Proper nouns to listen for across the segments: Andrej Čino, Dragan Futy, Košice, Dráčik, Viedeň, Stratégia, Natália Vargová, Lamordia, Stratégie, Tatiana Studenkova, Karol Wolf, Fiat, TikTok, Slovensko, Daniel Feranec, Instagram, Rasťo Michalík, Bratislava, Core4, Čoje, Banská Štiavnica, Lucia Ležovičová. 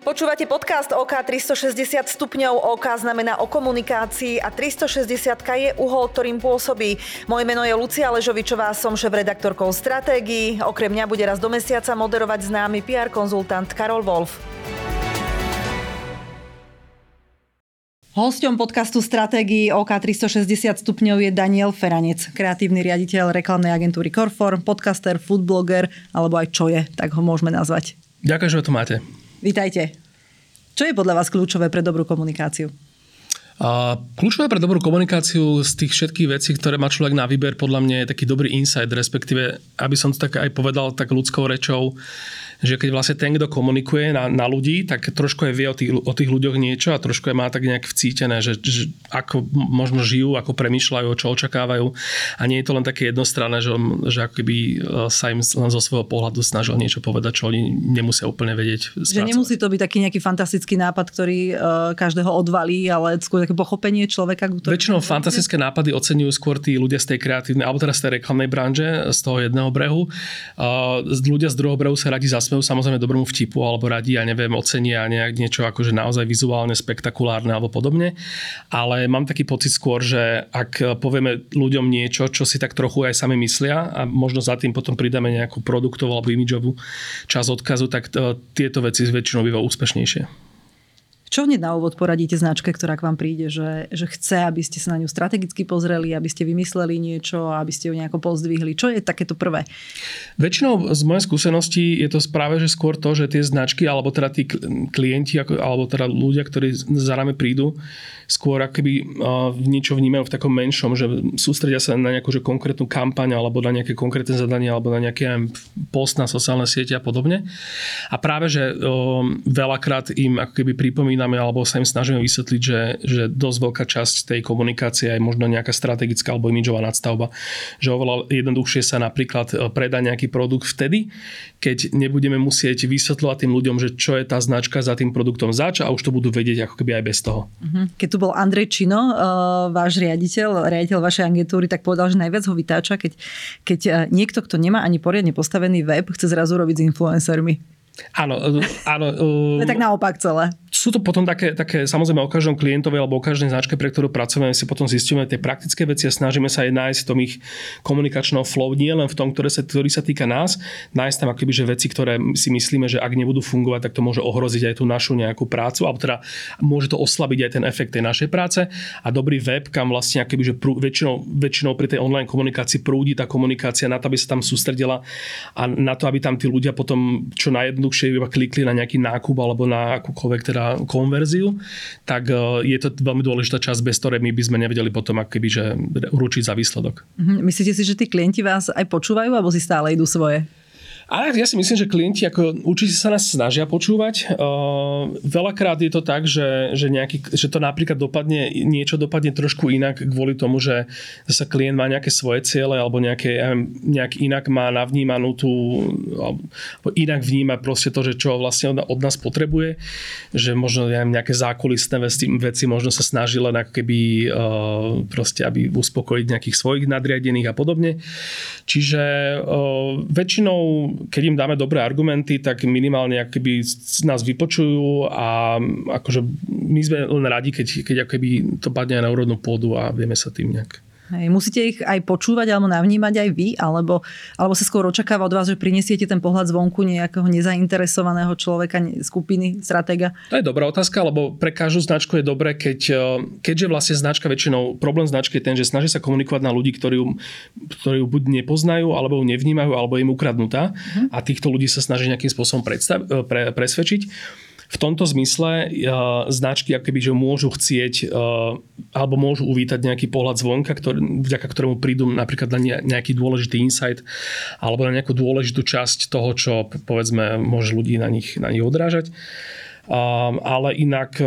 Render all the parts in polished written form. Počúvate podcast OK 360 stupňov. OK znamená o komunikácii a 360 je uhol, ktorým pôsobí. Moje meno je Lucia Ležovičová, som šéf-redaktorkou Stratégii. Okrem mňa bude raz do mesiaca moderovať známy PR konzultant Karol Wolf. Hosťom podcastu Stratégii OK 360 stupňov je Daniel Feranec, kreatívny riaditeľ reklamnej agentúry Core4, podcaster, foodbloger alebo aj Čoje, tak ho môžeme nazvať. Ďakujem, že tu máte. Vítajte. Čo je podľa vás kľúčové pre dobrú komunikáciu? Kľúčové pre dobrú komunikáciu z tých všetkých vecí, ktoré má človek na výber, podľa mňa je taký dobrý insight, respektíve, aby som to tak aj povedal tak ľudskou rečou, že keď vlastne ten, kto komunikuje na ľudí, tak trošku je vie o tých ľuďoch niečo a trošku je má tak nejak vcítené, že ako možno žijú, ako premýšľajú, čo očakávajú. A nie je to len také jednostranné, že ako keby sa im len zo svojho pohľadu snažil niečo povedať, čo oni nemusia úplne vedieť spracovať. Že nemusí to byť taký nejaký fantastický nápad, ktorý každého odvalí, ale skôr také pochopenie človeka. Väčšinou fantastické nápady oceňujú skôr tí ľudia z tej kreatívnej, alebo teraz z tej reklamnej branže, z toho jedného brehu. Ľudia z druhého brehu sa radi samozrejme dobrému vtipu, alebo radi, ja neviem, ocenia nejak niečo akože naozaj vizuálne spektakulárne alebo podobne. Ale mám taký pocit skôr, že ak povieme ľuďom niečo, čo si tak trochu aj sami myslia a možno za tým potom pridáme nejakú produktovú alebo imidžovú časť odkazu, tak tieto veci väčšinou bývajú úspešnejšie. Čo hneď na úvod poradíte značke, ktorá k vám príde, že chce, aby ste sa na ňu strategicky pozreli, aby ste vymysleli niečo, aby ste ju nejako pozdvihli? Čo je takéto prvé? Väčšinou z mojej skúsenosti je to práve, že skôr to, že tie značky, alebo teda tí klienti, alebo teda ľudia, ktorí za nami prídu, skôr akoby niečo vnímajú v takom menšom, že sústredia sa na nejakú že konkrétnu kampaň, alebo na nejaké konkrétne zadanie, alebo na nejaký post na sociálne siete a podobne. A práve, že veľakrát im ako keby pripomína alebo sa im snažíme vysvetliť, že dosť veľká časť tej komunikácie je možno nejaká strategická alebo imidžová nadstavba. Že oveľa jednoduchšie sa napríklad predá nejaký produkt vtedy, keď nebudeme musieť vysvetľovať tým ľuďom, že čo je tá značka za tým produktom zač a už to budú vedieť ako keby aj bez toho. Keď tu bol Andrej Čino, váš riaditeľ vašej agentúry, tak povedal, že najviac ho vytáča, keď niekto, kto nemá ani poriadne postavený web, chce zrazu robiť s influencermi. Áno. Tak naopak celé. Sú to potom také samozrejme o každom klientovi alebo o každej značke, pre ktorú pracujeme, si potom zistíme tie praktické veci a snažíme sa aj nájsť v tom ich komunikačného flow, nie len v tom, ktorý sa týka nás, nájsť tam akoby že veci, ktoré si myslíme, že ak nebudú fungovať, tak to môže ohroziť aj tú našu nejakú prácu, alebo teda môže to oslabiť aj ten efekt tej našej práce. A dobrý web, kam vlastne akoby že väčšinou pri tej online komunikácii prúdi tá komunikácia na to, aby sa tam sústredila a na to, aby tam tí ľudia potom čo najjednoduchšie iba klikli na nejaký nákup alebo na akúkoľvek teda konverziu, tak je to veľmi dôležitá časť, bez ktorej my by sme nevedeli potom akoby uručiť za výsledok. Myslíte si, že tí klienti vás aj počúvajú, alebo si stále idú svoje? Ale ja si myslím, že klienti ako určite sa nás snažia počúvať. Veľakrát je to tak, že to napríklad dopadne trošku inak kvôli tomu, že zase klient má nejaké svoje ciele alebo nejak inak má navnímanú tú, alebo inak vníma proste to, že čo vlastne od nás potrebuje, že možno nejaké zákulisné veci možno sa snaží len ako keby proste, aby uspokojiť nejakých svojich nadriadených a podobne. Čiže väčšinou keď im dáme dobré argumenty, tak minimálne akoby nás vypočujú a akože my sme len radi, keď akoby to padne aj na úrodnú pôdu a vieme sa tým nejak. Hej, musíte ich aj počúvať alebo navnímať aj vy, alebo sa skôr očakáva od vás, že prinesiete ten pohľad zvonku nejakého nezainteresovaného človeka, skupiny, stratéga? To je dobrá otázka, lebo pre každú značku je dobré, keďže vlastne značka väčšinou, problém značky je ten, že snaží sa komunikovať na ľudí, ktorí ju buď nepoznajú, alebo ju nevnímajú, alebo je im ukradnutá a týchto ľudí sa snaží nejakým spôsobom presvedčiť. V tomto zmysle značky akoby, že môžu chcieť alebo môžu uvítať nejaký pohľad zvonka, vďaka ktorému prídu napríklad na nejaký dôležitý insight alebo na nejakú dôležitú časť toho, čo povedzme môže ľudí na nich odrážať. Ale inak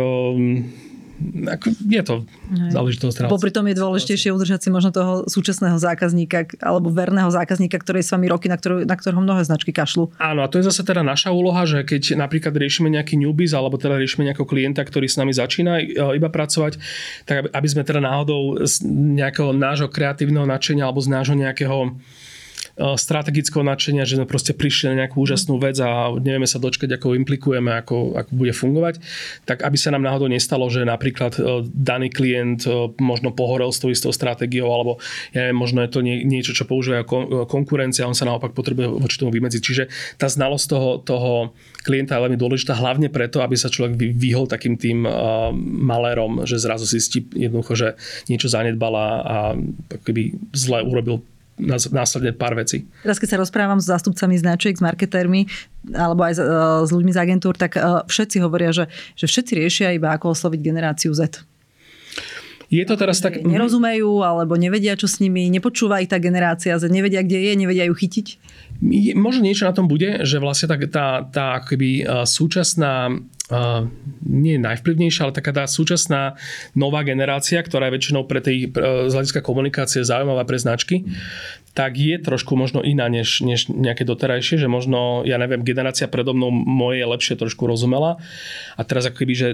je to záležitosť. Popri tom je dôležitejšie udržať si možno toho súčasného zákazníka alebo verného zákazníka, ktorý je s vami roky, na ktorého mnohé značky kašľú. Áno, a to je zase teda naša úloha, že keď napríklad riešime nejaký newbies alebo teda riešime nejakého klienta, ktorý s nami začína iba pracovať, tak aby sme teda náhodou z nejakého nášho kreatívneho nadšenia alebo z nášho nejakého strategického nadšenia, že sme proste prišli na nejakú úžasnú vec a nevieme sa dočkať, ako implikujeme, ako bude fungovať, tak aby sa nám náhodou nestalo, že napríklad daný klient možno pohorel s tou istou stratégiou, alebo ja neviem, možno je to niečo, čo používa konkurencia, on sa naopak potrebuje voči tomu vymedziť. Čiže tá znalosť toho klienta je veľmi dôležitá, hlavne preto, aby sa človek vyhol takým tým malérom, že zrazu zistí jednoducho, že niečo zanedbala a keby zle urobil následne pár vecí. Teraz, keď sa rozprávam s zástupcami značiek, s marketérmi alebo aj s ľuďmi z agentúr, tak všetci hovoria, že všetci riešia iba ako osloviť generáciu Z. Je to teraz tak... Nerozumejú, alebo nevedia, čo s nimi, nepočúva ich tá generácia, nevedia, kde je, nevedia ju chytiť? Možno niečo na tom bude, že vlastne tá akoby súčasná, nie najvplyvnejšia, ale taká tá súčasná nová generácia, ktorá je väčšinou z hľadiska komunikácie zaujímavá pre značky, tak je trošku možno iná než nejaké doterajšie, že možno, ja neviem, generácia predo mnou moje lepšie trošku rozumela a teraz ako keby, že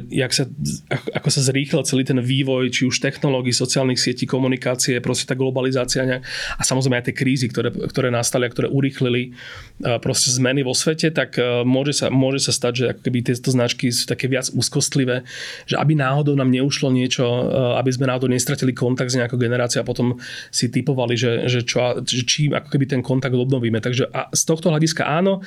ako sa zrýchlil celý ten vývoj, či už technológií, sociálnych sietí, komunikácie, proste tá globalizácia a samozrejme aj tie krízy, ktoré nastali a ktoré urýchlili proste zmeny vo svete, tak môže sa stať, že ako keby tieto značky sú také viac úzkostlivé, že aby náhodou nám neušlo niečo, aby sme náhodou nestratili kontakt s nejakou generáciou a potom si typovali, že čo čím ako keby ten kontakt obnovíme. Takže a z tohto hľadiska áno,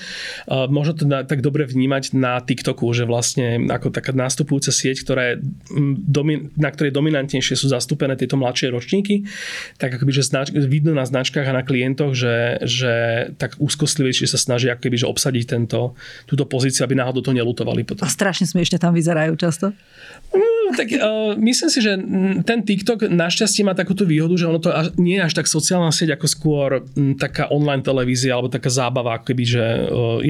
možno to tak dobre vnímať na TikToku, že vlastne ako taká nástupujúca sieť, ktorá je, na ktorej dominantnejšie sú zastúpené tieto mladšie ročníky, tak akoby, že vidno na značkách a na klientoch, že tak úzkostlivejšie sa snaží ako keby, že obsadiť túto pozíciu, aby náhodou to nelutovali potom. A strašne smiešne tam vyzerajú často. Tak myslím si, že ten TikTok našťastie má takúto výhodu, že ono to nie je až tak sociálna sieť, ako skôr taká online televízia alebo taká zábava, akoby, že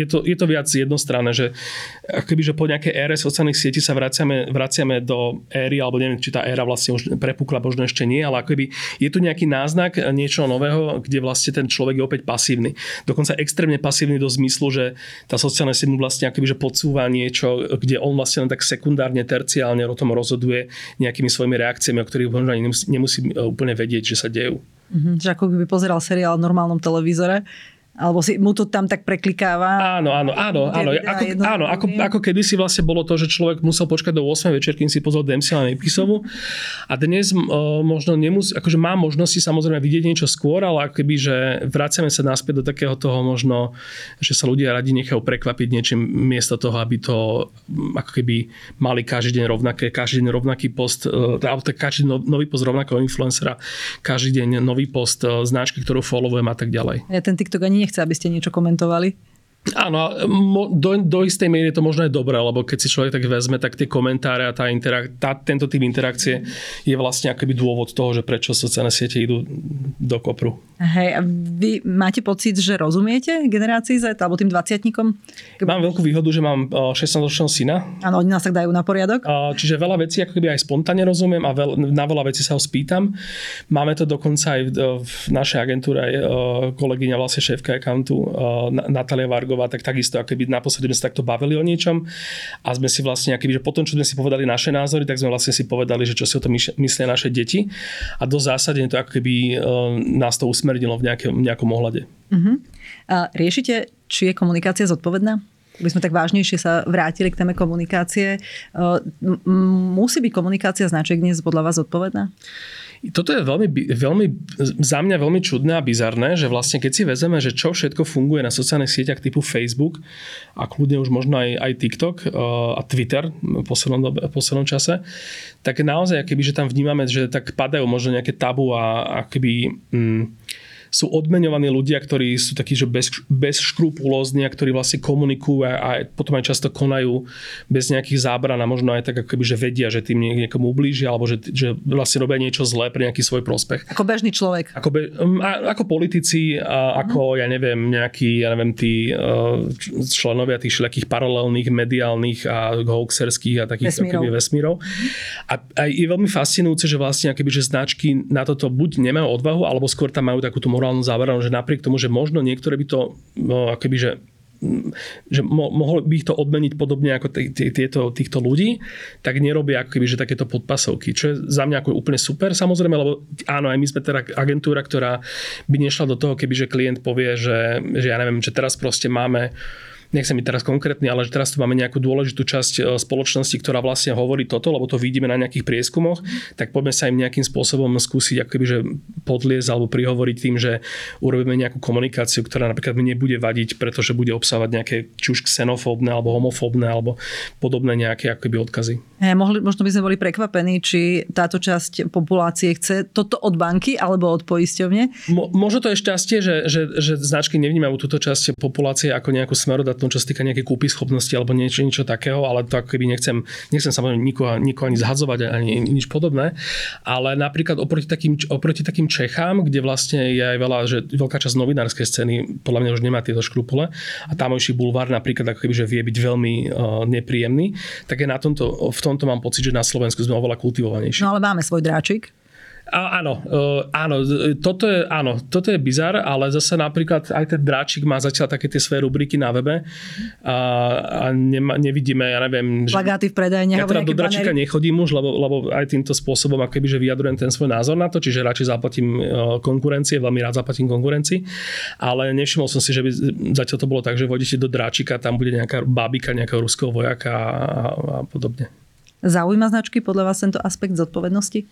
je to viac jednostranné, že akoby, že po nejakej ére sociálnych sietí sa vraciame do éry, alebo neviem, či tá éra vlastne už prepukla, možno ešte nie, ale akoby je tu nejaký náznak niečo nového, kde vlastne ten človek je opäť pasívny. Dokonca extrémne pasívny do zmyslu, že tá sociálna sieť mu vlastne akoby, že podsúva niečo, kde on vlastne len tak sekundárne, terciálne o tom rozhoduje nejakými svojimi reakciami, o ktorých možno ani nemusí úplne vedieť, že sa dejú. Že ako by pozeral seriál v normálnom televízore, alebo si mu to tam tak preklikáva. Áno. Ako kedysi vlastne bolo to, že človek musel počkať do 8 večer, kým si pozrel Demsiela Nejpisovu. A dnes možno nemusí, akože má možnosti samozrejme vidieť niečo skôr, ale akoby, že vracame sa naspäť do takého toho možno, že sa ľudia radi nechajú prekvapiť niečím miesto toho, aby to ako keby mali každý deň rovnaké, každý deň rovnaký post, každý nový post rovnakého influencera, každý deň nový post značky, ktorú followujem a tak ďalej. Ja ten TikTok ani nechce, aby ste niečo komentovali. Áno, do istej miery to možno je dobré, lebo keď si človek tak vezme, tak tie komentáre a tento typ interakcie je vlastne akoby dôvod toho, že prečo sociálne siete idú do kopru. Hej, a vy máte pocit, že rozumiete generácii Z alebo tým 20-tníkom? Mám veľkú výhodu, že mám 16-ročného syna. Áno, oni nás tak dajú na poriadok. Čiže veľa vecí ako keby aj spontánne rozumiem a na veľa vecí sa ho spýtam. Máme to dokonca aj v našej agentúre aj kolegyňa vlastne šéfka accountu Natália Vargová, tak takisto, akoby naposledy sme sa takto bavili o niečom a sme si vlastne, akoby, že potom, čo sme si povedali naše názory, tak sme vlastne si povedali, že čo si o tom myslia naše deti a dosť zásadne to akoby nás to usmernilo v nejakom ohľade. Uh-huh. A riešite, či je komunikácia zodpovedná? By sme tak vážnejšie sa vrátili k téme komunikácie. Musí byť komunikácia značiek dnes podľa vás zodpovedná? Toto je veľmi za mňa veľmi čudné a bizarné, že vlastne keď si vezeme, že čo všetko funguje na sociálnych sieťach typu Facebook a kľudne už možno aj TikTok a Twitter v poslednom čase, tak naozaj, kebyže tam vnímame, že tak padajú možno nejaké tabu a keby... sú odmeňovaní ľudia, ktorí sú takí, že bez škrupulózni, ktorí vlastne komunikujú a potom aj často konajú bez nejakých zábran a možno aj tak, ako keby, že vedia, že tým niekomu ublížia alebo že vlastne robia niečo zlé pre nejaký svoj prospech. Ako bežný človek. Ako politici, ako tí členovia tých všelijakých paralelných, mediálnych a hoaxerských a takých vesmírov. A je veľmi fascinujúce, že vlastne akoby, že značky na toto buď nemajú odvahu, alebo skôr tam majú takúto morálnu zábranu, že napriek tomu, že možno niektoré by to akoby, že že mohol by ich to odmeniť podobne ako týchto ľudí, tak nerobia ako keby, že takéto podpasovky. Čo je za mňa ako úplne super, samozrejme, lebo áno, aj my sme teda agentúra, ktorá by nešla do toho, keby že klient povie, že ja neviem, že teraz proste máme, nechcem byť teraz konkrétny, ale že teraz tu máme nejakú dôležitú časť spoločnosti, ktorá vlastne hovorí toto, lebo to vidíme na nejakých prieskumoch, tak poďme sa im nejakým spôsobom skúsiť akobyže podliezť alebo prihovoriť tým, že urobíme nejakú komunikáciu, ktorá napríklad mi nebude vadiť, pretože bude obsahovať nejaké či už xenofóbne alebo homofóbne alebo podobné nejaké akoby odkazy. Možno by sme boli prekvapení, či táto časť populácie chce toto od banky alebo od poisťovne. Možno to je šťastie, že značky nevnímajú túto časť populácie ako nejakú smerodatnú, čo sa týka nejakej kúpyschopnosti alebo niečo takého, ale to ako keby nechcem samozrejme nikoho ani zhadzovať ani nič podobné, ale napríklad oproti takým Čechám, kde vlastne je aj veľká časť novinárskej scény podľa mňa už nemá tieto škrupule a tamojší bulvár napríklad ako keby, že vie byť veľmi nepríjemný, tak je v tomto mám pocit, že na Slovensku sme oveľa kultivovanejší. No ale máme svoj Dráčik. Áno, toto je bizar, ale zase napríklad aj ten Dráčik má zatiaľ také tie svoje rubriky na webe a nevidíme, ja neviem... Plagáty v predajniach. Ja teda do Dráčika nechodím už, lebo aj týmto spôsobom akoby, že vyjadrujem ten svoj názor na to, čiže radšej zaplatím konkurencie, veľmi rád zaplatím konkurencii, ale nevšimol som si, že by zatiaľ to bolo tak, že vôjdete do Dráčika, tam bude nejaká bábika, nejakého ruského vojaka a podobne. Zaujíma značky podľa vás tento aspekt zodpovednosti?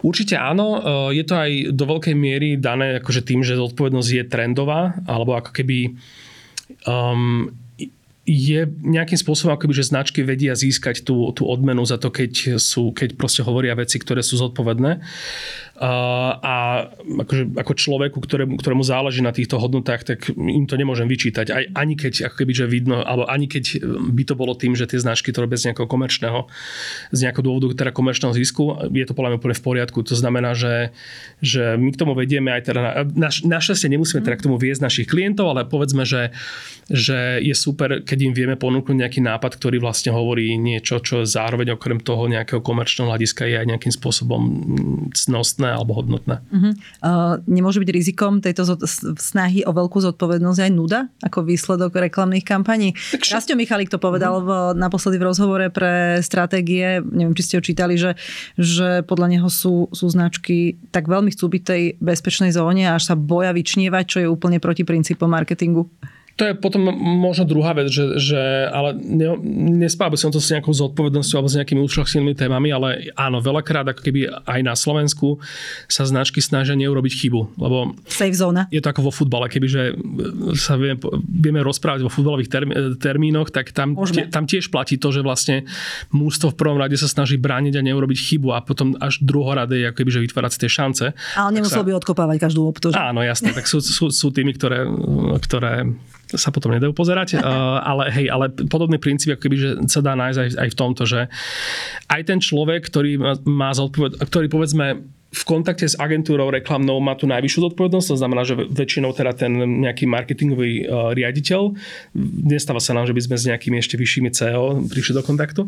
Určite áno. Je to aj do veľkej miery dané akože tým, že zodpovednosť je trendová, alebo ako keby je nejakým spôsobom, akoby, že značky vedia získať tú odmenu za to, keď proste hovoria veci, ktoré sú zodpovedné. A akože, ako človeku, ktorému záleží na týchto hodnotách, tak im to nemôžem vyčítať. Ani keď, ako keby, že vidno, alebo ani keď by to bolo tým, že tie značky to robia z nejakého dôvodu, teda komerčného zisku, je to podľa mňa úplne v poriadku. To znamená, že my k tomu vedieme aj teda, našťastie nemusíme teda k tomu viesť našich klientov, ale povedzme, že je super, keď im vieme ponúknuť nejaký nápad, ktorý vlastne hovorí niečo, čo zároveň okrem toho nejakého komerčného hľadiska je aj nejakým spôsobom cnostné alebo hodnotné. Uh-huh. Nemôže byť rizikom tejto snahy o veľkú zodpovednosť aj nuda ako výsledok reklamných kampaní? Rasťo Michalík to povedal naposledy v rozhovore pre Stratégie, neviem, či ste ho čítali, že podľa neho sú značky tak veľmi chcú byť tej bezpečnej zóne, až sa boja vyčnievať, čo je úplne proti princípom marketingu. To je potom možno druhá vec, že ale nespáva by som to s nejakou zodpovednosťou alebo s nejakými ušľachtilými témami, ale áno, veľakrát ako keby aj na Slovensku sa značky snažia neurobiť chybu, lebo safe zóna. Je to ako vo futbale, kebyže sa vieme rozprávať o futbalových termínoch, tak tam tiež platí to, že vlastne mužstvo v prvom rade sa snaží brániť a neurobiť chybu a potom až druhoradé je ako keby, že vytvárať tie šance. Ale nemuselo by odkopávať každú loptu. Áno, jasné, tak sú tými, ktoré sa potom nedajú pozerať, ale podobný princíp, ako keby, že sa dá nájsť aj v tomto, že aj ten človek, ktorý má ktorý povedzme v kontakte s agentúrou reklamnou má tu najvyššiu zodpovednosť, to znamená, že väčšinou teda ten nejaký marketingový riaditeľ, nestáva sa nám, že by sme s nejakými ešte vyššími CEO prišli do kontaktu,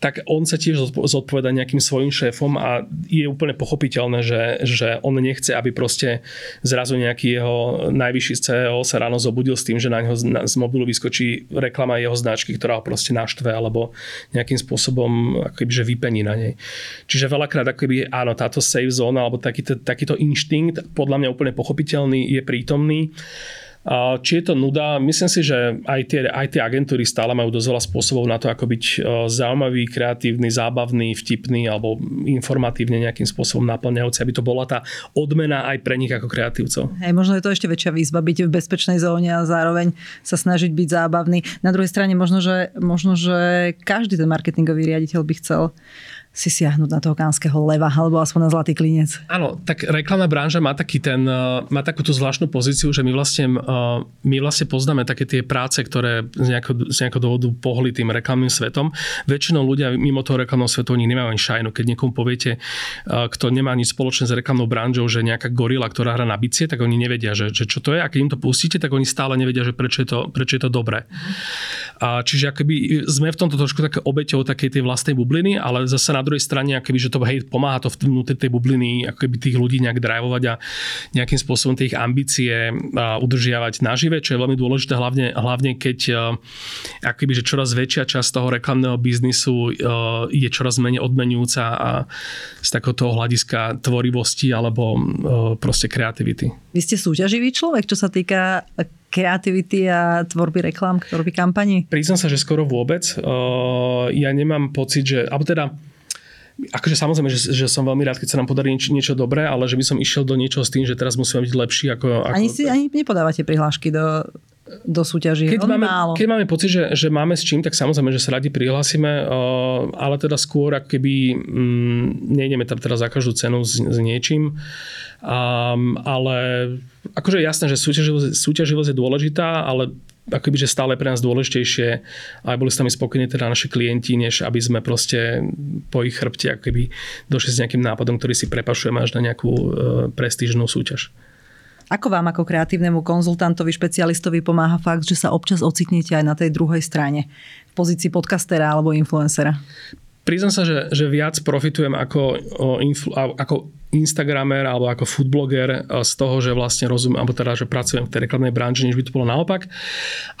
tak on sa tiež zodpovedá nejakým svojim šéfom a je úplne pochopiteľné, že on nechce, aby proste zrazu nejaký jeho najvyšší CEO sa ráno zobudil s tým, že na neho z mobilu vyskočí reklama jeho značky, ktorá ho proste naštve alebo nejakým spôsobom akoby, že vypení na nej. Čiže veľakrát akoby, áno, táto save alebo takýto inštinkt, podľa mňa úplne pochopiteľný, je prítomný. Či je to nuda? Myslím si, že aj tie agentúry stále majú dosť veľa spôsobov na to, ako byť zaujímavý, kreatívny, zábavný, vtipný alebo informatívne nejakým spôsobom naplňajúci, aby to bola tá odmena aj pre nich ako kreatívcov. Hej, možno je to ešte väčšia výzva byť v bezpečnej zóne a zároveň sa snažiť byť zábavný. Na druhej strane možno, že každý ten marketingový riaditeľ by chcel si siahnuť na toho kánskeho leva alebo aspoň na zlatý klinec. Áno, tak reklamná branža má má takúto zvláštnu pozíciu, že my vlastne poznáme také tie práce, ktoré z nejakého dôvodu pohli tým reklamným svetom. Väčšinou ľudia mimo toho reklamného svetu oni nemajú ani šajnu. Keď niekomu poviete, kto nemá nič spoločné s reklamnou branžou, že nejaká gorila, ktorá hrá na bicie, tak oni nevedia, že čo to je. A keď im to pustíte, tak oni stále nevedia, že prečo je to dobré. Čiže akoby sme v tomto trošku také obeťou takej tej vlastnej bubliny, ale zase na na druhej strane, akoby, že to hej, pomáha to vnútri tej bubliny, akoby tých ľudí nejak drivovať a nejakým spôsobom tie ich ambície udržiavať nažive, čo je veľmi dôležité, hlavne keď akoby, že čoraz väčšia časť toho reklamného biznisu je čoraz menej odmenujúca a z takéhoto hľadiska tvorivosti alebo proste kreativity. Vy ste súťaživý človek, čo sa týka kreativity a tvorby reklám, tvorby kampaní? Priznám sa, že skoro vôbec. Ja nemám pocit, že... Alebo teda, akože samozrejme, že som veľmi rád, keď sa nám podarí niečo dobré, ale že by som išiel do niečoho s tým, že teraz musíme byť lepší ako... Ani nepodávate prihlášky do súťaží. Keď máme pocit, že máme s čím, tak samozrejme, že sa radi prihlásime, ale teda skôr, ak keby nejdeme tam teraz za každú cenu s niečím, ale... Akože jasné, že súťaživosť je dôležitá, ale akoby, že stále pre nás dôležitejšie, aj boli s nami spokojní teda naši klienti, než aby sme proste po ich chrbte akoby došli s nejakým nápadom, ktorý si prepašujeme až na nejakú prestížnú súťaž. Ako vám ako kreatívnemu konzultantovi, špecialistovi pomáha fakt, že sa občas ocitnete aj na tej druhej strane v pozícii podcastera alebo influencera? Priznám sa, že viac profitujem ako instagramer alebo ako foodbloger z toho, že vlastne rozumiem, alebo teda, že pracujem v tej reklamnej branži, než by to bolo naopak.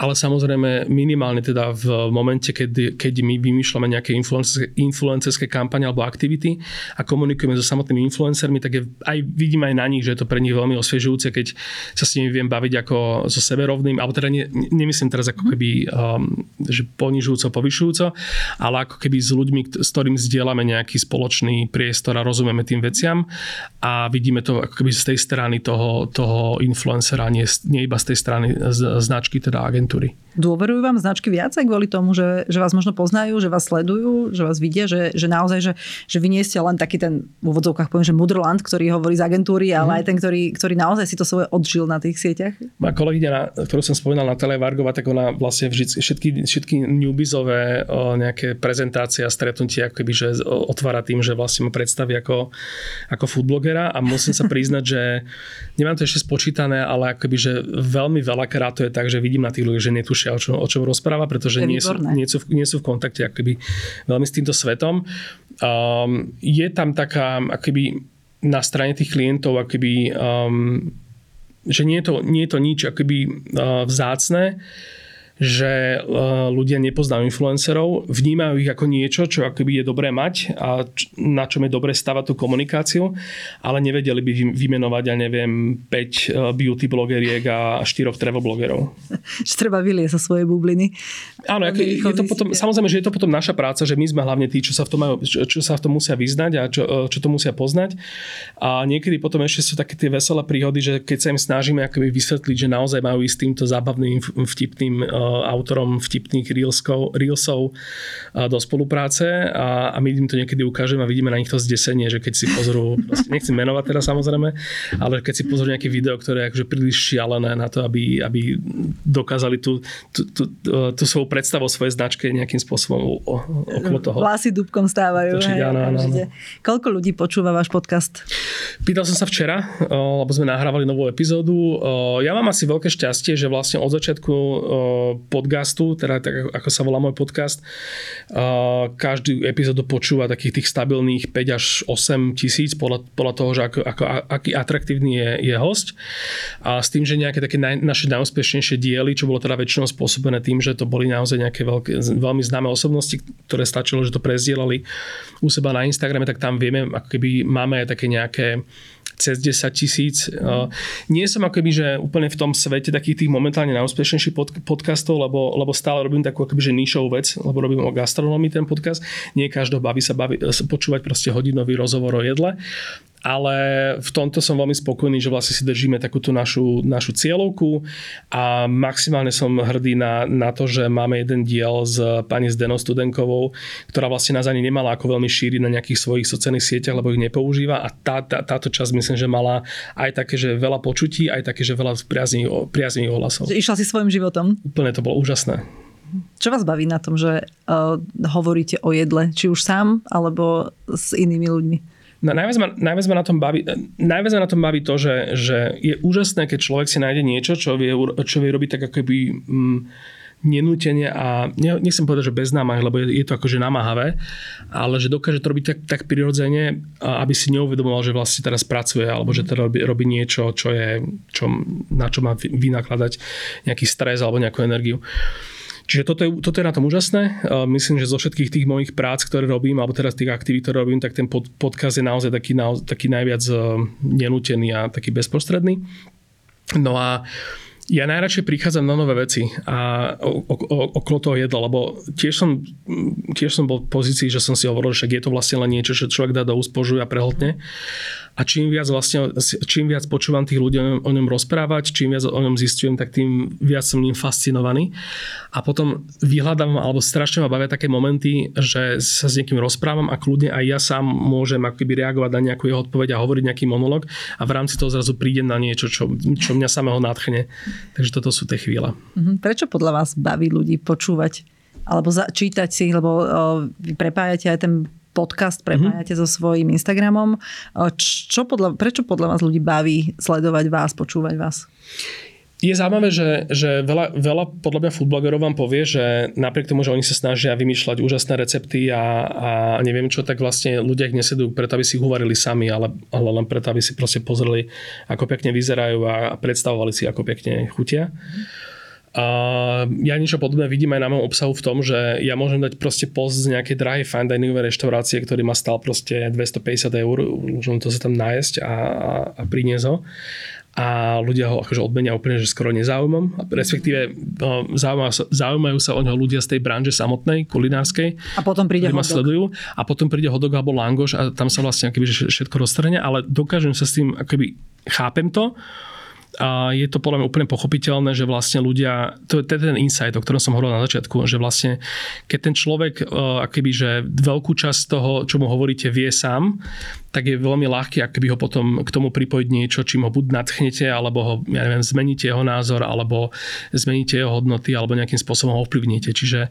Ale samozrejme minimálne teda v momente, keď my vymýšľame nejaké influencerské kampane alebo aktivity a komunikujeme so samotnými influencermi, tak vidím aj na nich, že je to pre nich veľmi osviežujúce, keď sa s nimi viem baviť ako so seberovným, alebo teda nemyslím teraz ako keby že ponižujúco, povyšujúco, ale ako keby s ľuďmi, s ktorým zdieľame nejaký spoločný priestor a rozumieme tým veciam. A vidíme to akoby z tej strany toho influencera, nie iba z tej strany značky, teda agentúry. Dôverujú vám značky viac kvôli tomu, že vás možno poznajú, že vás sledujú, že vás vidia, že naozaj, že vy nie ste len taký ten, v úvodzovkách poviem, že mudrland, ktorý hovorí z agentúry, ale aj ten, ktorý naozaj si to svoje odžil na tých sieťach? Moja kolegyňa, ktorú som spomínal, Natália Vargová, tak ona vlastne všetky newbizové nejaké prezentácie a stretnutie akoby, že otvára tým, že vlastne ma predstaví ako foodblogera a musím sa priznať, že nemám to ešte spočítané, ale akoby, že veľmi veľakrát to je tak, že vidím na tých ľudí, že netušia, o čom rozpráva, pretože nie sú v kontakte akoby veľmi s týmto svetom. Je tam taká akoby na strane tých klientov akoby, že nie je to nič akoby vzácne, že ľudia nepoznajú influencerov, vnímajú ich ako niečo, čo akoby je dobré mať a na čom je dobré stavať tú komunikáciu, ale nevedeli by vymenovať, ja neviem, 5 beauty blogeriek a 4 travel blogerov. Že treba vyliesť zo svojej bubliny. Áno, je to potom, samozrejme, že je to potom naša práca, že my sme hlavne tí, čo sa v tom musia vyznať a čo to musia poznať. A niekedy potom ešte sú také tie veselé príhody, že keď sa im snažíme akoby vysvetliť, že naozaj majú ísť týmto zábavným, vtipným autorom vtipných reelsov do spolupráce a my im to niekedy ukážeme a vidíme na nich to zdesenie, že keď si pozrú, nechcem menovať teraz samozrejme, ale keď si pozrú nejaké video, ktoré je akože príliš šialené na to, aby dokázali tú svoju predstavu o svojej značke nejakým spôsobom okolo toho. Vlasy dúbkom stávajú. Určite. Koľko ľudí počúva váš podcast? Pýtal som sa včera, lebo sme nahrávali novú epizódu. Ja mám asi veľké šťastie, že vlastne od začiatku podcastu, teda tak ako sa volá môj podcast, každú epizódu počúva takých tých stabilných 5 až 8 tisíc podľa toho, že aký atraktívny je hosť. A s tým, že nejaké také naše najúspešnejšie diely, čo bolo teda väčšinou spôsobené tým, že to boli naozaj nejaké veľmi známe osobnosti, ktoré stačilo, že to prezdielali u seba na Instagrame, tak tam vieme, ako keby máme aj také nejaké cez 10 000. Nie som akoby, že úplne v tom svete takých tých momentálne najúspešnejších podcastov, lebo stále robím takú akoby, že nišovú vec, lebo robím o gastronómii ten podcast. Nie každého baví počúvať proste hodinový rozhovor o jedle. Ale v tomto som veľmi spokojný, že vlastne si držíme takúto našu cieľovku a maximálne som hrdý na to, že máme jeden diel s pani Zdenou Studenkovou, ktorá vlastne nás ani nemala ako veľmi šíriť na nejakých svojich sociálnych sieťach, lebo ich nepoužíva a táto časť myslím, že mala aj také, že veľa počutí, aj také, že veľa priaznivých ohlasov. Išla si svojim životom. Úplne to bolo úžasné. Čo vás baví na tom, že hovoríte o jedle, či už sám, alebo s inými ľuďmi? No, najviac ma na tom baví to, že je úžasné, keď človek si nájde niečo, čo vie robiť tak akoby nenútenie a nechcem povedať, že bez námah, lebo je to akože namáhavé, ale že dokáže to robiť tak prirodzene, aby si neuvedomoval, že vlastne teraz pracuje alebo že teda robí niečo, na čo má vynakladať nejaký stres alebo nejakú energiu. Čiže toto je na tom úžasné. Myslím, že zo všetkých tých mojich prác, ktoré robím, alebo teraz tých aktivít, ktoré robím, tak ten podcast je naozaj taký najviac nenútený a taký bezprostredný. No a ja najradšej prichádzam na nové veci a okolo toho jedla, lebo tiež som bol v pozícii, že som si hovoril, že je to vlastne len niečo, čo človek dá do úst, požuje a prehltne. A čím viac počúvam tých ľudí o ňom rozprávať, čím viac o ňom zistujem, tak tým viac som ním fascinovaný. A potom vyhľadám, alebo strašne ma bavia také momenty, že sa s niekým rozprávam a kľudne aj ja sám môžem akoby reagovať na nejakú jeho odpoveď a hovoriť nejaký monológ a v rámci toho zrazu prídem na niečo, čo mňa samého nadchne. Takže toto sú tie chvíle. Prečo podľa vás baví ľudí počúvať alebo čítať si, lebo vy prepájate aj ten podcast prepájate so svojím Instagramom. Prečo podľa vás ľudí baví sledovať vás, počúvať vás? Je zaujímavé, že veľa podľa mňa foodblogerov vám povie, že napriek tomu, že oni sa snažia vymýšľať úžasné recepty a neviem čo, tak vlastne ľudia ich nesedujú preto, aby si ich uvarili sami, ale len preto, aby si proste pozreli, ako pekne vyzerajú a predstavovali si, ako pekne chutia. A ja niečo podobné vidím aj na mojom obsahu v tom, že ja môžem dať proste post z nejakej drahej fine diningovej reštaurácie, ktorý ma stál proste 250 €, môžem to sa tam nájsť a priniesť ho. A ľudia ho akože odmenia úplne, že skoro nezaujímam. Respektíve zaujímajú sa o ňoho ľudia z tej branže samotnej, kulinárskej. A potom príde hodok. Sledujú, a potom príde hodok alebo langoš a tam sa vlastne akoby všetko roztrhne, ale dokážem sa s tým, akoby chápem to. A je to podľa mňa úplne pochopiteľné, že vlastne ľudia, to je ten insight, o ktorom som hovoril na začiatku, že vlastne keď ten človek akoby, že veľkú časť toho, čo mu hovoríte, vie sám, tak je veľmi ľahké akoby ho potom k tomu pripojiť niečo, čím ho buď nadchnete, alebo ho, ja neviem, zmeníte jeho názor, alebo zmeníte jeho hodnoty, alebo nejakým spôsobom ho ovplyvníte. Čiže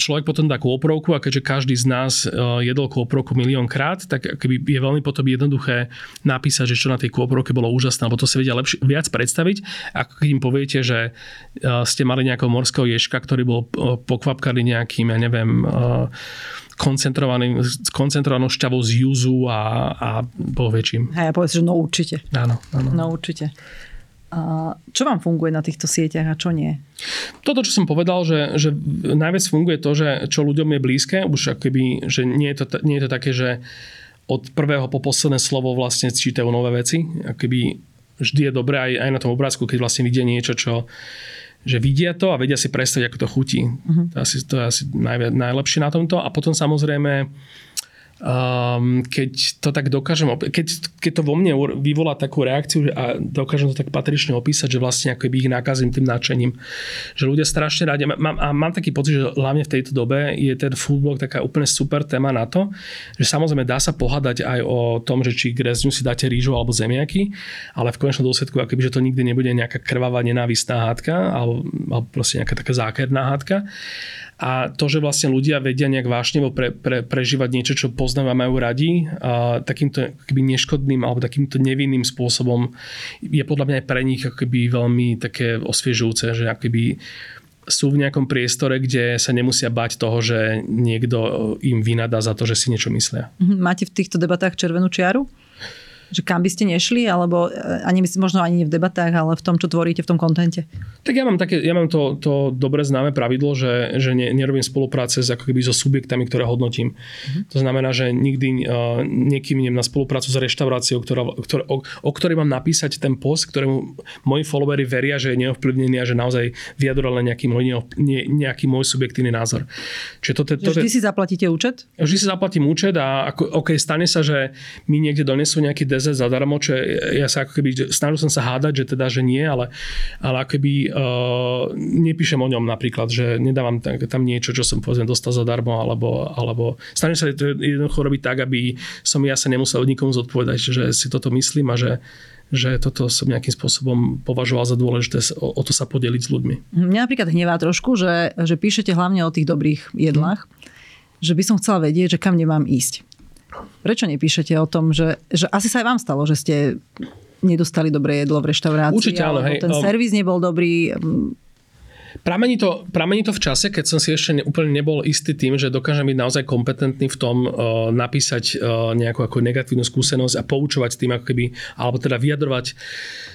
človek potom dá kôprovku a keďže každý z nás jedol kôprovku 1 000 000 krát, tak akoby je veľmi potom jednoduché napísať, že čo na tej kôprovke bolo úžasné, alebo to sa lepšie, viac predstaviť, ako keď im poviete, že ste mali nejakého morského ježka, ktorý bol pokvapkaný nejakým, ja neviem, koncentrovanou šťavou z juzu a povečím. Hej, ja poviem si, že no určite. Áno. No určite. Čo vám funguje na týchto sieťach a čo nie? Toto, čo som povedal, že najviac funguje to, že čo ľuďom je blízke, už akoby, že nie je to také, že od prvého po posledné slovo vlastne čítajú nové veci. Akoby vždy je dobré aj na tom obrázku, keď vlastne vidia niečo, že vidia to a vedia si predstaviť, ako to chutí. Uh-huh. To je asi najlepšie na tomto. A potom samozrejme, keď to tak dokážem, keď to vo mne vyvolá takú reakciu a dokážem to tak patrične opísať, že vlastne ako by ich nakazím tým nadšením. Že ľudia strašne rádi. Mám taký pocit, že hlavne v tejto dobe je ten foodblog taká úplne super téma na to, že samozrejme dá sa pohádať aj o tom, že či k rezňu si dáte rýžu alebo zemiaky, ale v konečnom dôsledku akoby, že to nikdy nebude nejaká krvavá nenávistná hádka alebo proste nejaká taká zákerná hádka. A to, že vlastne ľudia vedia nejak vášnevo prežívať niečo, čo poznajú a majú radi, takýmto akoby neškodným alebo takýmto nevinným spôsobom je podľa mňa aj pre nich akoby veľmi také osviežujúce, že akoby sú v nejakom priestore, kde sa nemusia bať toho, že niekto im vynadá za to, že si niečo myslia. Máte v týchto debatách červenú čiaru? Že kam by ste nešli, alebo možno ani nie v debatách, ale v tom, čo tvoríte, v tom kontente? Tak ja mám to dobre známe pravidlo, že nerobím spolupráce so subjektami, ktoré hodnotím. Mm-hmm. To znamená, že nikdy niekým idem na spoluprácu s reštauráciou, o ktorej mám napísať ten post, ktorému moji followeri veria, že je neovplyvnený a že naozaj vyjadril len nejaký môj subjektívny názor. Čiže vždy si zaplatíte účet? Vždy si zaplatím účet a stane sa, že mi niekde donesú nejaký zadarmo, čo ja sa ako keby snažil som sa hádať, že teda, že nie, ale ako keby nepíšem o ňom napríklad, že nedávam tam niečo, čo som povedzme dostal zadarmo, alebo snažím sa to jednoducho robiť tak, aby som ja sa nemusel nikomu zodpovedať, že si toto myslím a že toto som nejakým spôsobom považoval za dôležité o to sa podeliť s ľuďmi. Mňa napríklad hnevá trošku, že píšete hlavne o tých dobrých jedlách, že by som chcela vedieť, že kam nemám ísť. Prečo nepíšete o tom, že asi sa aj vám stalo, že ste nedostali dobré jedlo v reštaurácii? Určite áno. Ten servis nebol dobrý. Pramení to v čase, keď som si ešte úplne nebol istý tým, že dokážem byť naozaj kompetentný v tom napísať nejakú ako negatívnu skúsenosť a poučovať tým ako keby, alebo teda vyjadrovať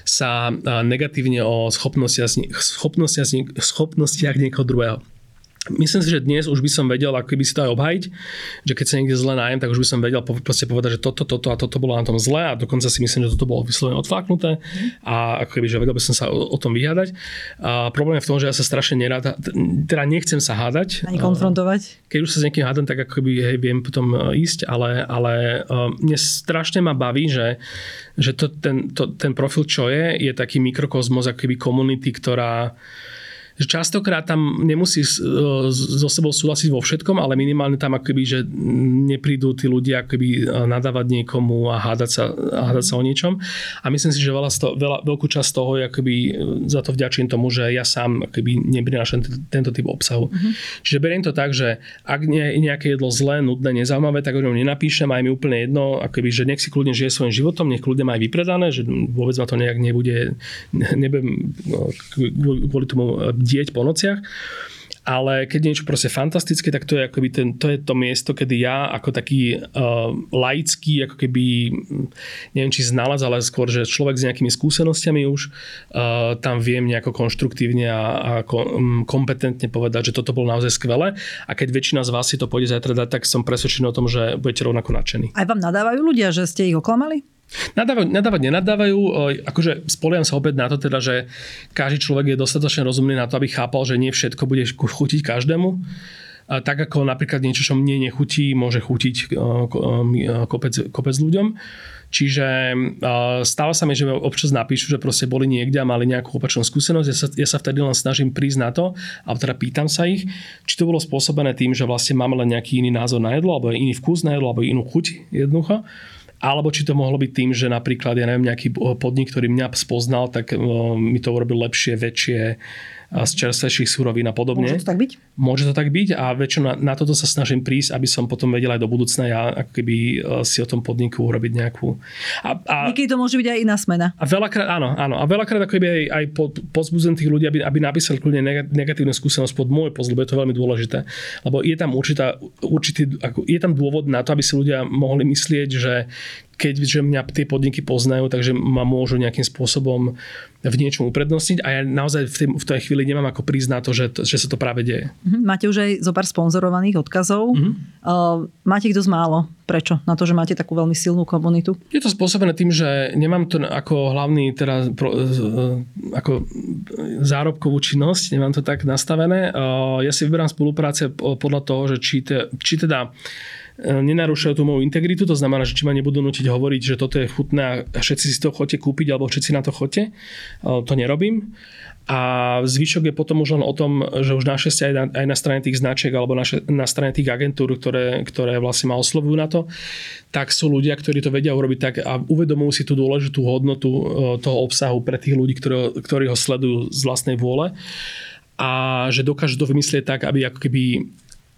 sa negatívne o schopnostiach niekoho druhého. Myslím si, že dnes už by som vedel, ako keby si to aj obhajiť, že keď sa niekde zle nájem, tak už by som vedel proste povedať, že toto a toto bolo na tom zle a dokonca si myslím, že toto bolo vyslovene odfláknuté a ako keby, že vedel by som sa o tom vyhádať. A problém je v tom, že ja sa strašne nerád, teda nechcem sa hádať. Ani konfrontovať. Keď už sa s niekým hádam, tak ako keby, hej, viem potom ísť, ale mne strašne ma baví, že ten profil Čoje je taký mikrokosmos, ako keby komunity, ktorá častokrát tam nemusí so sebou súhlasiť vo všetkom, ale minimálne tam akoby, že neprídu tí ľudia akoby nadávať niekomu a hádať sa o niečom. A myslím si, že veľkú časť toho je akoby, za to vďačím tomu, že ja sám akoby neprinášam tento typ obsahu. Mm-hmm. Čiže beriem to tak, že ak nejaké jedlo zlé, nudné, nezaujímavé, tak o ňom nenapíšem, aj mi úplne jedno, akoby, že nech si kľudne žije svojím životom, nech kľudne má aj vypredané, že vôbec ma to nejak nebude, nebudem kvôli tomu dieť po nociach, ale keď niečo proste fantastické, tak to je akoby to je to miesto, kedy ja ako taký laický, ako keby neviem, či znalaz, ale skôr, že človek s nejakými skúsenostiami už tam viem nejako konštruktívne a kompetentne povedať, že toto bolo naozaj skvelé a keď väčšina z vás si to pôjde zajtra dať, tak som presvedčený o tom, že budete rovnako nadšení. Aj vám nadávajú ľudia, že ste ich oklamali? Nadávať nenadávajú, akože spolieham sa opäť na to teda, že každý človek je dostatočne rozumný na to, aby chápal, že nie všetko bude chutiť každému. A tak ako napríklad niečo, čo mne nechutí, môže chutiť kopec ľuďom. Čiže stáva sa mi, že občas napíšu, že proste boli niekde a mali nejakú opačnú skúsenosť. Ja sa vtedy len snažím prísť na to, alebo teda pýtam sa ich, či to bolo spôsobené tým, že vlastne máme len nejaký iný názor na jedlo, alebo iný vkus na jedlo, alebo inú chuť jednoducho. Alebo či to mohlo byť tým, že napríklad, ja neviem, nejaký podnik, ktorý mňa spoznal, tak mi to urobil lepšie, väčšie, z čerstvejších surovín a podobne. Môže to tak byť? Môže to tak byť a väčšinou na toto sa snažím prísť, aby som potom vedel aj do budúcna ja, ako keby si o tom podniku urobiť nejakú. Niekedy to môže byť aj iná smena. A veľakrát, áno. A veľakrát ako keby aj pozbudzujem tých ľudí, aby napísali kľudne negatívnu skúsenosť pod môj post, lebo je to veľmi dôležité. Lebo je tam je tam dôvod na to, aby si ľudia mohli myslieť, že keďže mňa tie podniky poznajú, takže ma môžu nejakým spôsobom v niečom uprednostniť a ja naozaj v tej chvíli nemám ako prísť na to, že sa to práve deje. Máte už aj zo pár sponzorovaných odkazov. Mm-hmm. Máte ich dosť málo. Prečo? Na to, že máte takú veľmi silnú komunitu? Je to spôsobené tým, že nemám to ako hlavný teda ako zárobkovú činnosť. Nemám to tak nastavené. Ja si vyberám spolupráce podľa toho, že či teda nenarúšajú tú moju integritu, to znamená, že či ma nebudú nútiť hovoriť, že toto je chutné a všetci si to chodte kúpiť, alebo všetci na to chodte. To nerobím. A zvyšok je potom už len o tom, že už našťastie aj na strane tých značiek alebo na strane tých agentúr, ktoré vlastne ma oslovujú na to, tak sú ľudia, ktorí to vedia urobiť tak a uvedomujú si tú dôležitú hodnotu toho obsahu pre tých ľudí, ktorí ho sledujú z vlastnej vôle a že dokážu to vymyslieť tak, aby ako keby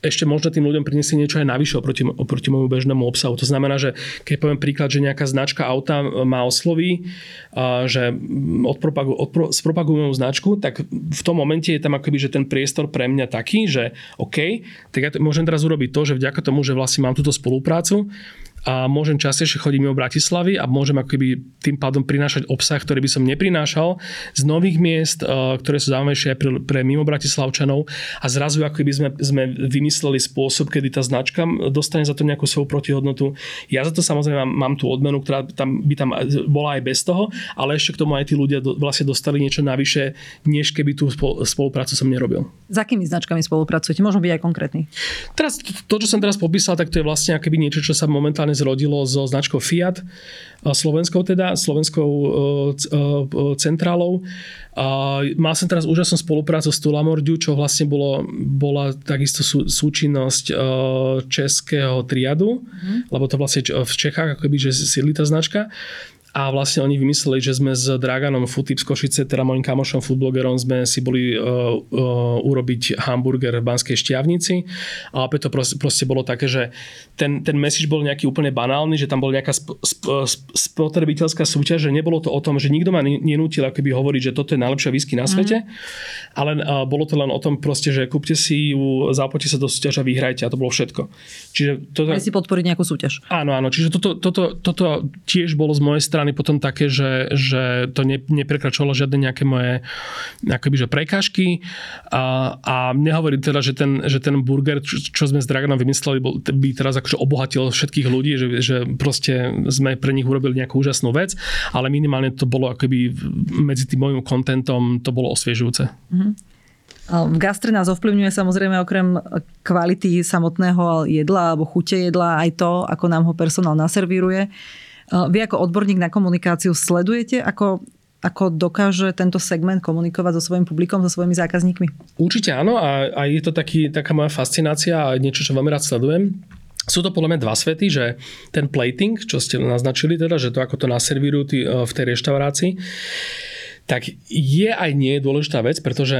ešte možno tým ľuďom priniesie niečo aj navyše oproti môjmu bežnému obsahu. To znamená, že keď poviem príklad, že nejaká značka auta má osloví, že spropagujú moju značku, tak v tom momente je tam akoby, že ten priestor pre mňa taký, že OK, tak ja môžem teraz urobiť to, že vďaka tomu, že vlastne mám túto spoluprácu, a môžem častejšie chodiť mimo Bratislavy a môžem akoby tým pádom prinášať obsah, ktorý by som neprinášal z nových miest, ktoré sú zaujímavejšie pre mimo Bratislavčanov a zrazu akoby sme vymysleli spôsob, kedy tá značka dostane za to nejakú svoju protihodnotu. Ja za to samozrejme mám tú odmenu, ktorá by tam bola aj bez toho, ale ešte k tomu aj tí ľudia vlastne dostali niečo navyše, než keby tú spoluprácu som nerobil. S akými značkami spolupracujete? Môžem byť aj konkrétny. Teraz to, čo som teraz popísal, tak to je vlastne akoby niečo, čo sa momentálne zrodilo so značkou Fiat, slovenskou centrálou. Mal som teraz úžasnú spoluprácu s tú Lamordiu, čo vlastne bola takisto súčinnosť českého triadu, lebo to vlastne v Čechách akoby, že sídli tá značka. A vlastne oni vymysleli, že sme s Draganom Futy z Košice, teda môjim kamošom foodblogerom, sme si boli urobiť hamburger v Banskej Štiavnici. A opäť to proste bolo také, že ten message bol nejaký úplne banálny, že tam bola nejaká spotrebiteľská súťaž, že nebolo to o tom, že nikto ma nenútil akoby hovoriť, že toto je najlepšia whisky na svete, ale bolo to len o tom proste, že kúpte si ju, zapojte sa do súťaže a vyhrajte, a to bolo všetko. Čiže toto... Aj si podporiť nejakú súťaž. Áno, čiže toto tiež bolo z mojej strany potom také, že to neprekračovalo žiadne nejaké moje akoby, že prekážky a nehovorím teda, že ten burger, čo sme s Draganom vymysleli, by teraz akože obohatil všetkých ľudí, že proste sme pre nich urobili nejakú úžasnú vec, ale minimálne to bolo akoby medzi tým mojim kontentom to bolo osviežujúce. Mm-hmm. V gastre nás ovplyvňuje samozrejme okrem kvality samotného jedla alebo chute jedla aj to, ako nám ho personál naservíruje. Vy ako odborník na komunikáciu sledujete, ako dokáže tento segment komunikovať so svojím publikom, so svojimi zákazníkmi? Určite áno a je to taká moja fascinácia a niečo, čo veľmi rád sledujem. Sú to podľa mňa dva svety, že ten plating, čo ste naznačili teda, že to ako to naservírujú v tej reštaurácii, tak je aj nie dôležitá vec, pretože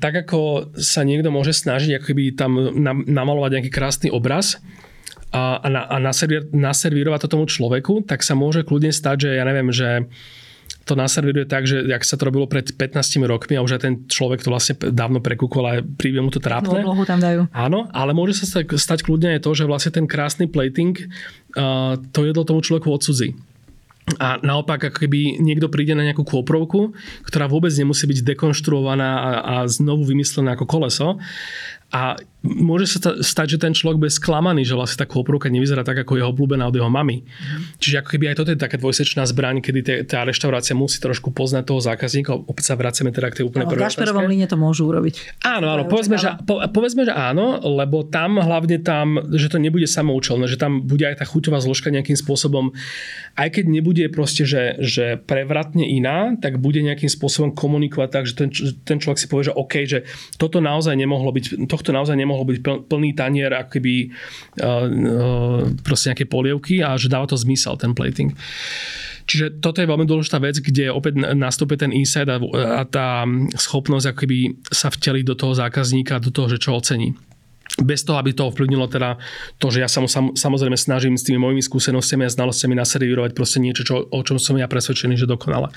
tak ako sa niekto môže snažiť ako keby tam namalovať nejaký krásny obraz, a naservírovať to tomu človeku, tak sa môže kľudne stať, že ja neviem, že to naservíruje tak, že jak sa to robilo pred 15 rokmi a už aj ten človek to vlastne dávno prekúkol a príde mu to trápne. No, tam dajú. Áno, ale môže sa stať kľudne aj to, že vlastne ten krásny plating to jedlo tomu človeku odsudzí. A naopak, ako keby niekto príde na nejakú kôprovku, ktorá vôbec nemusí byť dekonštruovaná a znovu vymyslená ako koleso. A môže sa stať, že ten človek bude sklamaný, že vlastne tá kôprovka nevyzerá tak, ako je obľúbená od jeho mamy. Čiže ako keby aj toto je taká dvojsečná zbraň, kedy tá reštaurácia musí trošku poznať toho zákazníka. Opäť sa vraceme teda k tej úplne prvej otázke. V Gašperovom líne to môžu urobiť. Áno, povedzme, že áno, lebo tam hlavne že to nebude samoučelné, že tam bude aj tá chuťová zložka nejakým spôsobom, aj keď nebude proste, že prevratne iná, tak bude nejakým spôsobom komunikovať tak, že ten človek si povie, že OK, že toto naozaj nemohlo byť, tohto naozaj mohol byť plný tanier akoby proste nejaké polievky a že dáva to zmysel, ten plating. Čiže toto je veľmi dôležitá vec, kde opäť nastúpi ten insight a tá schopnosť akoby sa vteliť do toho zákazníka, do toho, že čo ocení. Bez toho, aby to ovplyvnilo teda to, že ja sa samozrejme snažím s tými mojimi skúsenostiami a znalostiami naservírovať proste niečo, o čom som ja presvedčený, že dokonale.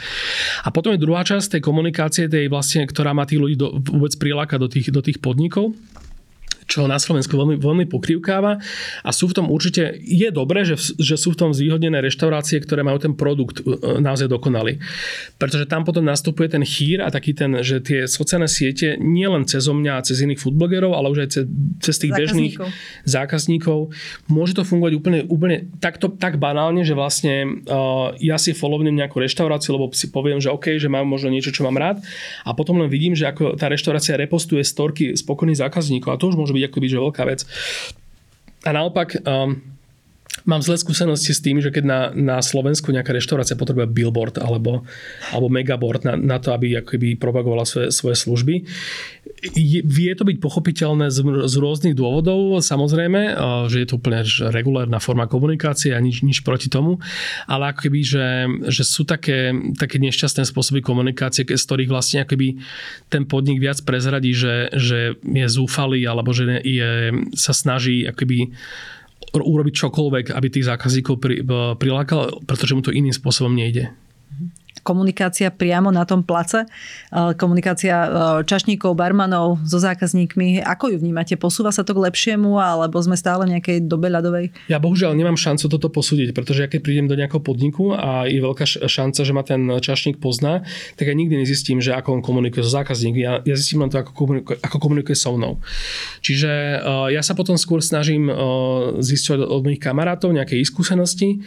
A potom je druhá časť tej komunikácie, tej vlastne, ktorá má tých ľudí vôbec priláka do tých podnikov, čo na Slovensku veľmi pokrývkáva a sú v tom určite, je dobré, že sú v tom zvýhodnené reštaurácie, ktoré majú ten produkt naozaj dokonalý. Pretože tam potom nastupuje ten chýr a taký ten, že tie sociálne siete nielen cez mňa a cez iných foodblogerov, ale už aj cez tých bežných zákazníkov. Môže to fungovať úplne tak banálne, že vlastne ja si follownem nejakú reštauráciu, lebo si poviem, že OK, že mám možno niečo, čo mám rád a potom len vidím, že ako tá reštaurácia repostuje storky spokojných zákazníkov a to už môže byť akoby, že veľká vec. A naopak mám zlé skúsenosti s tým, že keď na Slovensku nejaká reštaurácia potrebuje billboard alebo megaboard na to, aby akoby propagovala svoje služby. Vie to byť pochopiteľné z rôznych dôvodov, samozrejme, že je to úplne regulárna forma komunikácie a nič proti tomu, ale akoby, že sú také nešťastné spôsoby komunikácie, z ktorých vlastne akoby ten podnik viac prezradí, že je zúfalý alebo že sa snaží akoby urobiť čokoľvek, aby tých zákazníkov prilákal, pretože mu to iným spôsobom nejde. Komunikácia priamo na tom place, komunikácia čašníkov, barmanov so zákazníkmi. Ako ju vnímate? Posúva sa to k lepšiemu alebo sme stále v nejakej dobe ľadovej? Ja bohužiaľ nemám šancu toto posúdiť, pretože ja keď prídem do nejakého podniku a je veľká šanca, že ma ten čašník pozná, tak ja nikdy nezistím, že ako on komunikuje so zákazníkmi. Ja zistím len to, ako komunikuje so mnou. Čiže ja sa potom skôr snažím zistiť od mojich kamarátov nejaké skúsenosti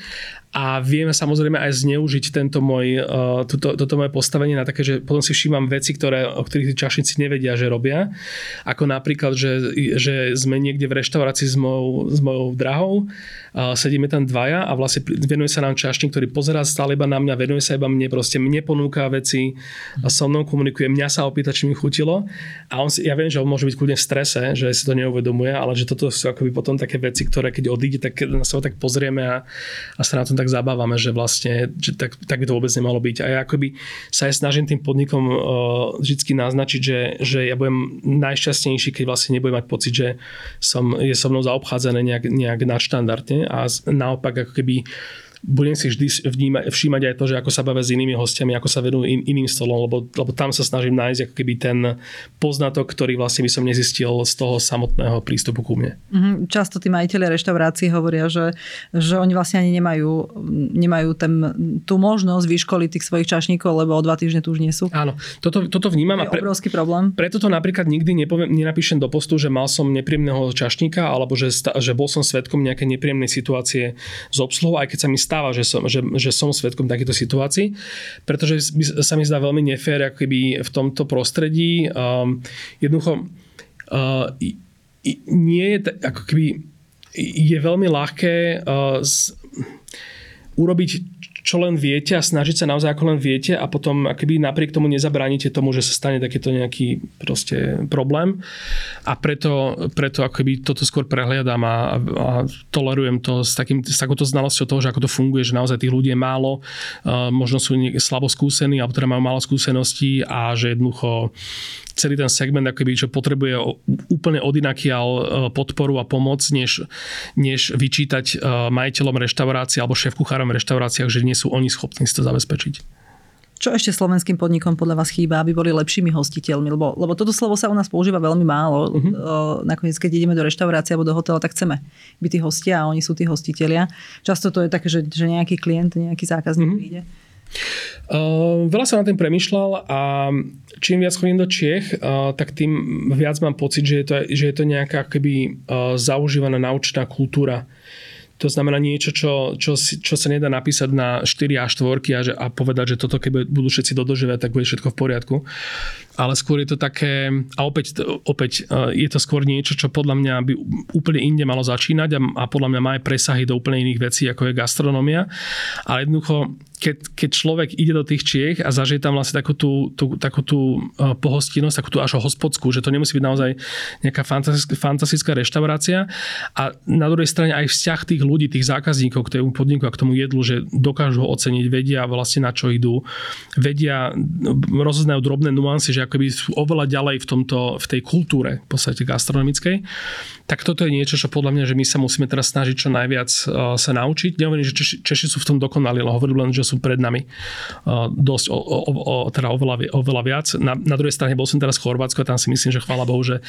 a vieme samozrejme aj zneužiť toto moje postavenie na také, že potom si všímam veci, o ktorých tí čašníci nevedia, že robia. Ako napríklad, že sme niekde v reštaurácii s mojou drahou, sedíme tam dvaja a vlastne venuje sa nám čašník, ktorý pozerá stále iba na mňa, venuje sa iba mne, proste mne ponúka veci, so mnou komunikuje, mňa sa opýta, či mi chutilo. A ja viem, že on môže byť kľudne v strese, že si to neuvedomuje, ale že toto sú akoby potom také veci, ktoré keď odíde, tak sa ho tak pozrieme a sa na tom tak zabávame, že vlastne že tak by to vôbec nemalo byť. A ja akoby sa aj snažím tým podnikom vždycky naznačiť, že ja budem najšťastnejší, keď vlastne nebudem mať pocit, že je so mnou zaobchádzané nejak nadštandardne, a naopak ako keby budem si vždy všímať aj to, že ako sa bavia s inými hostiami, ako sa vedú iným stolom, lebo tam sa snažím nájsť ako keby ten poznatok, ktorý vlastne by som nezistil z toho samotného prístupu ku mne. Často tí majitelia reštaurácií hovoria, že oni vlastne ani nemajú tú možnosť vyškoliť tých svojich čašníkov, lebo o 2 týždne tu už nie sú. Áno, toto vnímam. To je obrovský problém. Preto to napríklad nikdy nenapíšem do postu, že mal som nepríjemného čašníka, alebo že bol som svedkom nejakej nepríjemnej situácie s obsluhou, aj keď sa mi stáva, že som svedkom takýchto situácií, pretože sa mi zdá veľmi nefér ako keby v tomto prostredí. Je veľmi ľahké urobiť čo len viete a snažiť sa naozaj ako len viete, a potom akoby napriek tomu nezabránite tomu, že sa stane takýto nejaký proste problém, a preto akoby toto skôr prehliadam a tolerujem to s takouto znalosťou toho, že ako to funguje, že naozaj tých ľudí je málo, možno sú slabo skúsení, alebo teda majú málo skúseností, a že jednoducho celý ten segment akoby, čo potrebuje úplne odinakiaľ podporu a pomoc, než vyčítať majiteľom reštáurácie alebo šéfkuchárom reštauráciách, že nie sú oni schopní si to zabezpečiť. Čo ešte slovenským podnikom podľa vás chýba, aby boli lepšími hostiteľmi? Lebo toto slovo sa u nás používa veľmi málo. Nakoniec, keď ideme do reštaurácie alebo do hotela, tak chceme byť tí hostia, a oni sú tí hostitelia. Často to je také, že nejaký klient, nejaký zákazník príde. Veľa som na tým premýšľal, a čím viac chodím do Čiech, tak tým viac mám pocit, že je to nejaká keby zaužívaná naučná kultúra. To znamená niečo, čo sa nedá napísať na 4 A4 a povedať, že toto keby budú všetci dodržiavať, tak bude všetko v poriadku. Ale skôr je to také, a opäť je to skôr niečo, čo podľa mňa by úplne inde malo začínať, a podľa mňa má aj presahy do úplne iných vecí, ako je gastronómia. Ale jednoducho, keď človek ide do tých Čiech a zažije tam vlastne takú tú pohostinnosť, takú tú až hospodskú, že to nemusí byť naozaj nejaká fantastická reštaurácia, a na druhej strane aj vzťah tých ľudí, tých zákazníkov k tomu podniku a k tomu jedlu, že dokážu ho oceniť, vedia vlastne na čo idú, vedia, rozoznajú drobné nuancy, že akoby sú oveľa ďalej v tej kultúre v podstate gastronomickej. Tak toto je niečo, čo podľa mňa, že my sa musíme teraz snažiť čo najviac sa naučiť. Nehovorím, že Češi sú v tom dokonali, ale hovorím len, že sú pred nami dosť teda oveľa viac. Na druhej strane bol som teraz v Chorvátsku, a tam si myslím, že chvála Bohu, že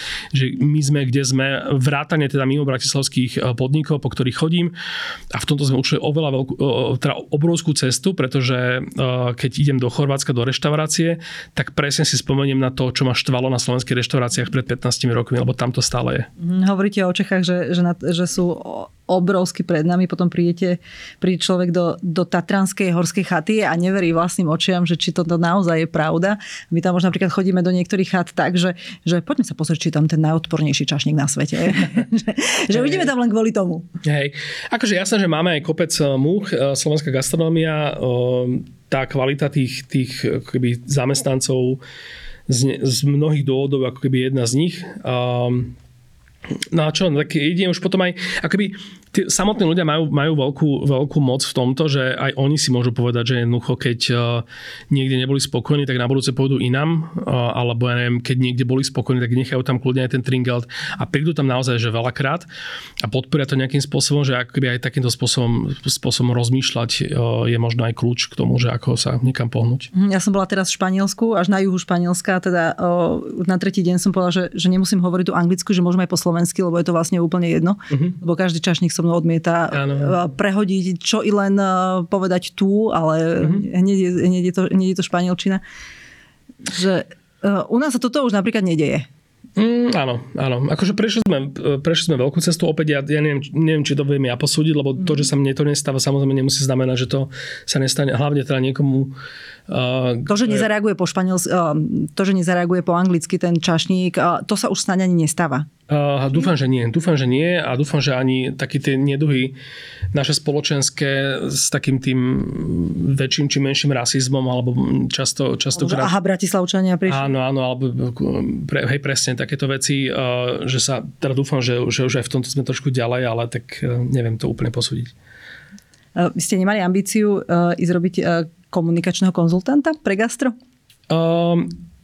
my sme, kde sme, vrátane teda mimo bratislavských podnikov, po ktorých chodím, a v tomto sme určili oveľa teda obrovskú cestu, pretože keď idem do Chorvátska do reštaurácie, tak presne si spomeniem na to, čo ma štvalo na slovenských reštauráciách pred 15 rokmi, lebo tam to stále je. Hovoríte o Čechách, že sú obrovský pred nami, potom príde človek do tatranskej horskej chaty a neverí vlastným očiam, že či toto naozaj je pravda. My tam možno napríklad chodíme do niektorých chat tak, že poďme sa pozrieť, či tam ten najodpornejší čašník na svete. Že uvidíme tam len kvôli tomu. Hej. Akože jasné, že máme aj kopec múch, slovenská gastronómia, tá kvalita tých akoby zamestnancov z mnohých dôvodov, ako keby jedna z nich. No a čo, tak jedine už potom aj akoby samotní ľudia majú veľkú moc v tomto, že aj oni si môžu povedať, že jednoducho, keď niekde neboli spokojní, tak na budúce pôjdu inam, alebo ja neviem, keď niekde boli spokojní, tak nechajú tam kľudne aj ten tringelt a prídu tam naozaj, že veľakrát, a podporia to nejakým spôsobom, že akoby aj takýmto spôsobom rozmýšľať je možno aj kľúč k tomu, že ako sa niekam pohnúť. Ja som bola teraz v Španielsku, až na juhu Španielska, teda na tretí deň som povedala, že nemusím hovoriť tu anglicky, že môžem aj po slovensky, lebo je to vlastne úplne jedno, lebo každý čašník so mnou odmieta prehodiť čo i len povedať tu, ale hneď je to španielčina. Že u nás sa toto už napríklad nedeje. Áno. Akože prešli sme veľkú cestu. Opäť ja neviem, či to viem ja posúdiť, lebo to, že sa mne to nestáva, samozrejme nemusí znamenať, že to sa nestane. Hlavne teda niekomu... to, že nezareaguje po anglicky ten čašník, to sa už snáď ani nestáva. Dúfam, že nie, a dúfam, že ani takí tie neduhy naše spoločenské s takým tým väčším či menším rasizmom, alebo často aha, Bratislavčania prišli. Áno, alebo hej, presne takéto veci, že sa, teda dúfam, že už aj v tomto sme trošku ďalej, ale tak neviem to úplne posúdiť. Vy ste nemali ambíciu ísť robiť komunikačného konzultanta pre gastro?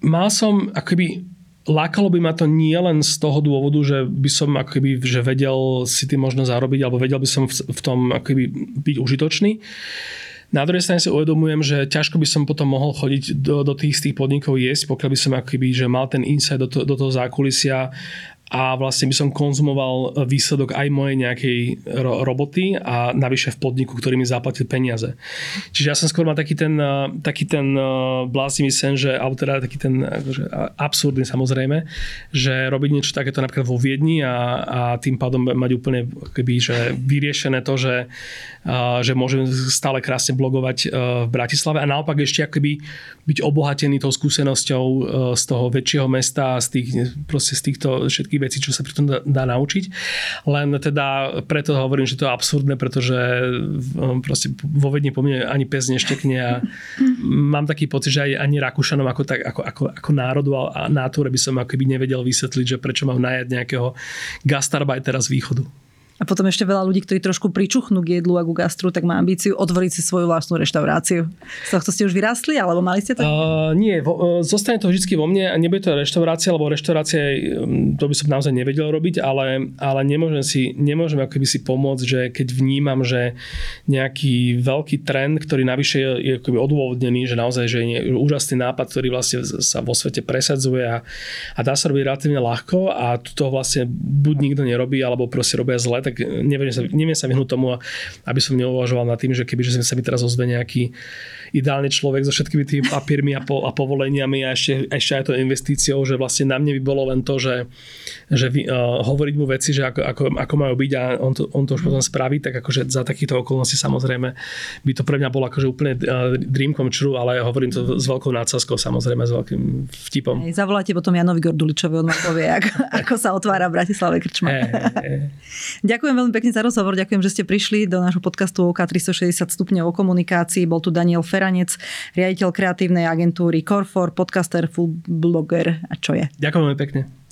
Mal som akoby... Lákalo by ma to nie len z toho dôvodu, že by som akoby, že vedel si tým možno zarobiť, alebo vedel by som v tom akoby byť užitočný. Na druhej strane si uvedomujem, že ťažko by som potom mohol chodiť do tých z tých podnikov jesť, pokiaľ by som akoby, že mal ten insight do toho zákulisia a vlastne by som konzumoval výsledok aj mojej nejakej roboty a navyše v podniku, ktorý mi zaplatil peniaze. Čiže ja som skôr mal taký ten bláznivý sen, že, alebo teda taký ten akože, absurdný samozrejme, že robiť niečo takéto napríklad vo Viedni a tým pádom mať úplne keby, že vyriešené to, že môžem stále krásne blogovať v Bratislave a naopak ešte akoby byť obohatený tou skúsenosťou z toho väčšieho mesta, z tých, proste z týchto všetkých veci, čo sa pri tom dá naučiť. Len teda preto hovorím, že to je absurdné, pretože proste vo Viedni po mne ani pes neštekne a mám taký pocit, že aj ani Rakúšanom ako národu a náture by som akoby nevedel vysvetliť, že prečo mám najať nejakého gastarbajtera z východu. A potom ešte veľa ľudí, ktorí trošku pričuchnú k jedlu a ku gastru, tak má ambíciu otvoriť si svoju vlastnú reštauráciu. Z tohto ste už vyrástli, alebo mali ste to? Nie, zostane to vždy vo mne a nebude to reštaurácia, lebo reštaurácia to by som naozaj nevedel robiť, ale nemôžem akoby si pomôcť, že keď vnímam, že nejaký veľký trend, ktorý navyše je akoby odôvodnený, že naozaj že je úžasný nápad, ktorý vlastne sa vo svete presadzuje a dá sa robiť relatívne ľahko a to vlastne buď nikto nerobí, alebo proste robia zle, tak neviem sa vyhnúť tomu, aby som neuvažoval nad tým, že kebyže sa mi teraz ozve nejaký ideálny človek so všetkými tými papírmi a povoleniami a ešte aj to investíciou, že vlastne na mne by bolo len to, že hovoriť mu veci, že ako majú byť a on to už potom spraví, tak akože za takýchto okolností samozrejme by to pre mňa bolo akože úplne dream come true, ale hovorím to s veľkou nadsázkou, samozrejme s veľkým vtipom. Zavoláte potom Janovi Gorduličovi, on vám povie, ako sa otvára v Bratislave krčma. Ďakujem veľmi pekne za rozhovor, ďakujem, že ste prišli do nášho podcastu OK 360 stupňov o komunikácii. Bol tu Daniel Feranec, riaditeľ kreatívnej agentúry Core4, podcaster, food blogger a Čoje. Ďakujem veľmi pekne.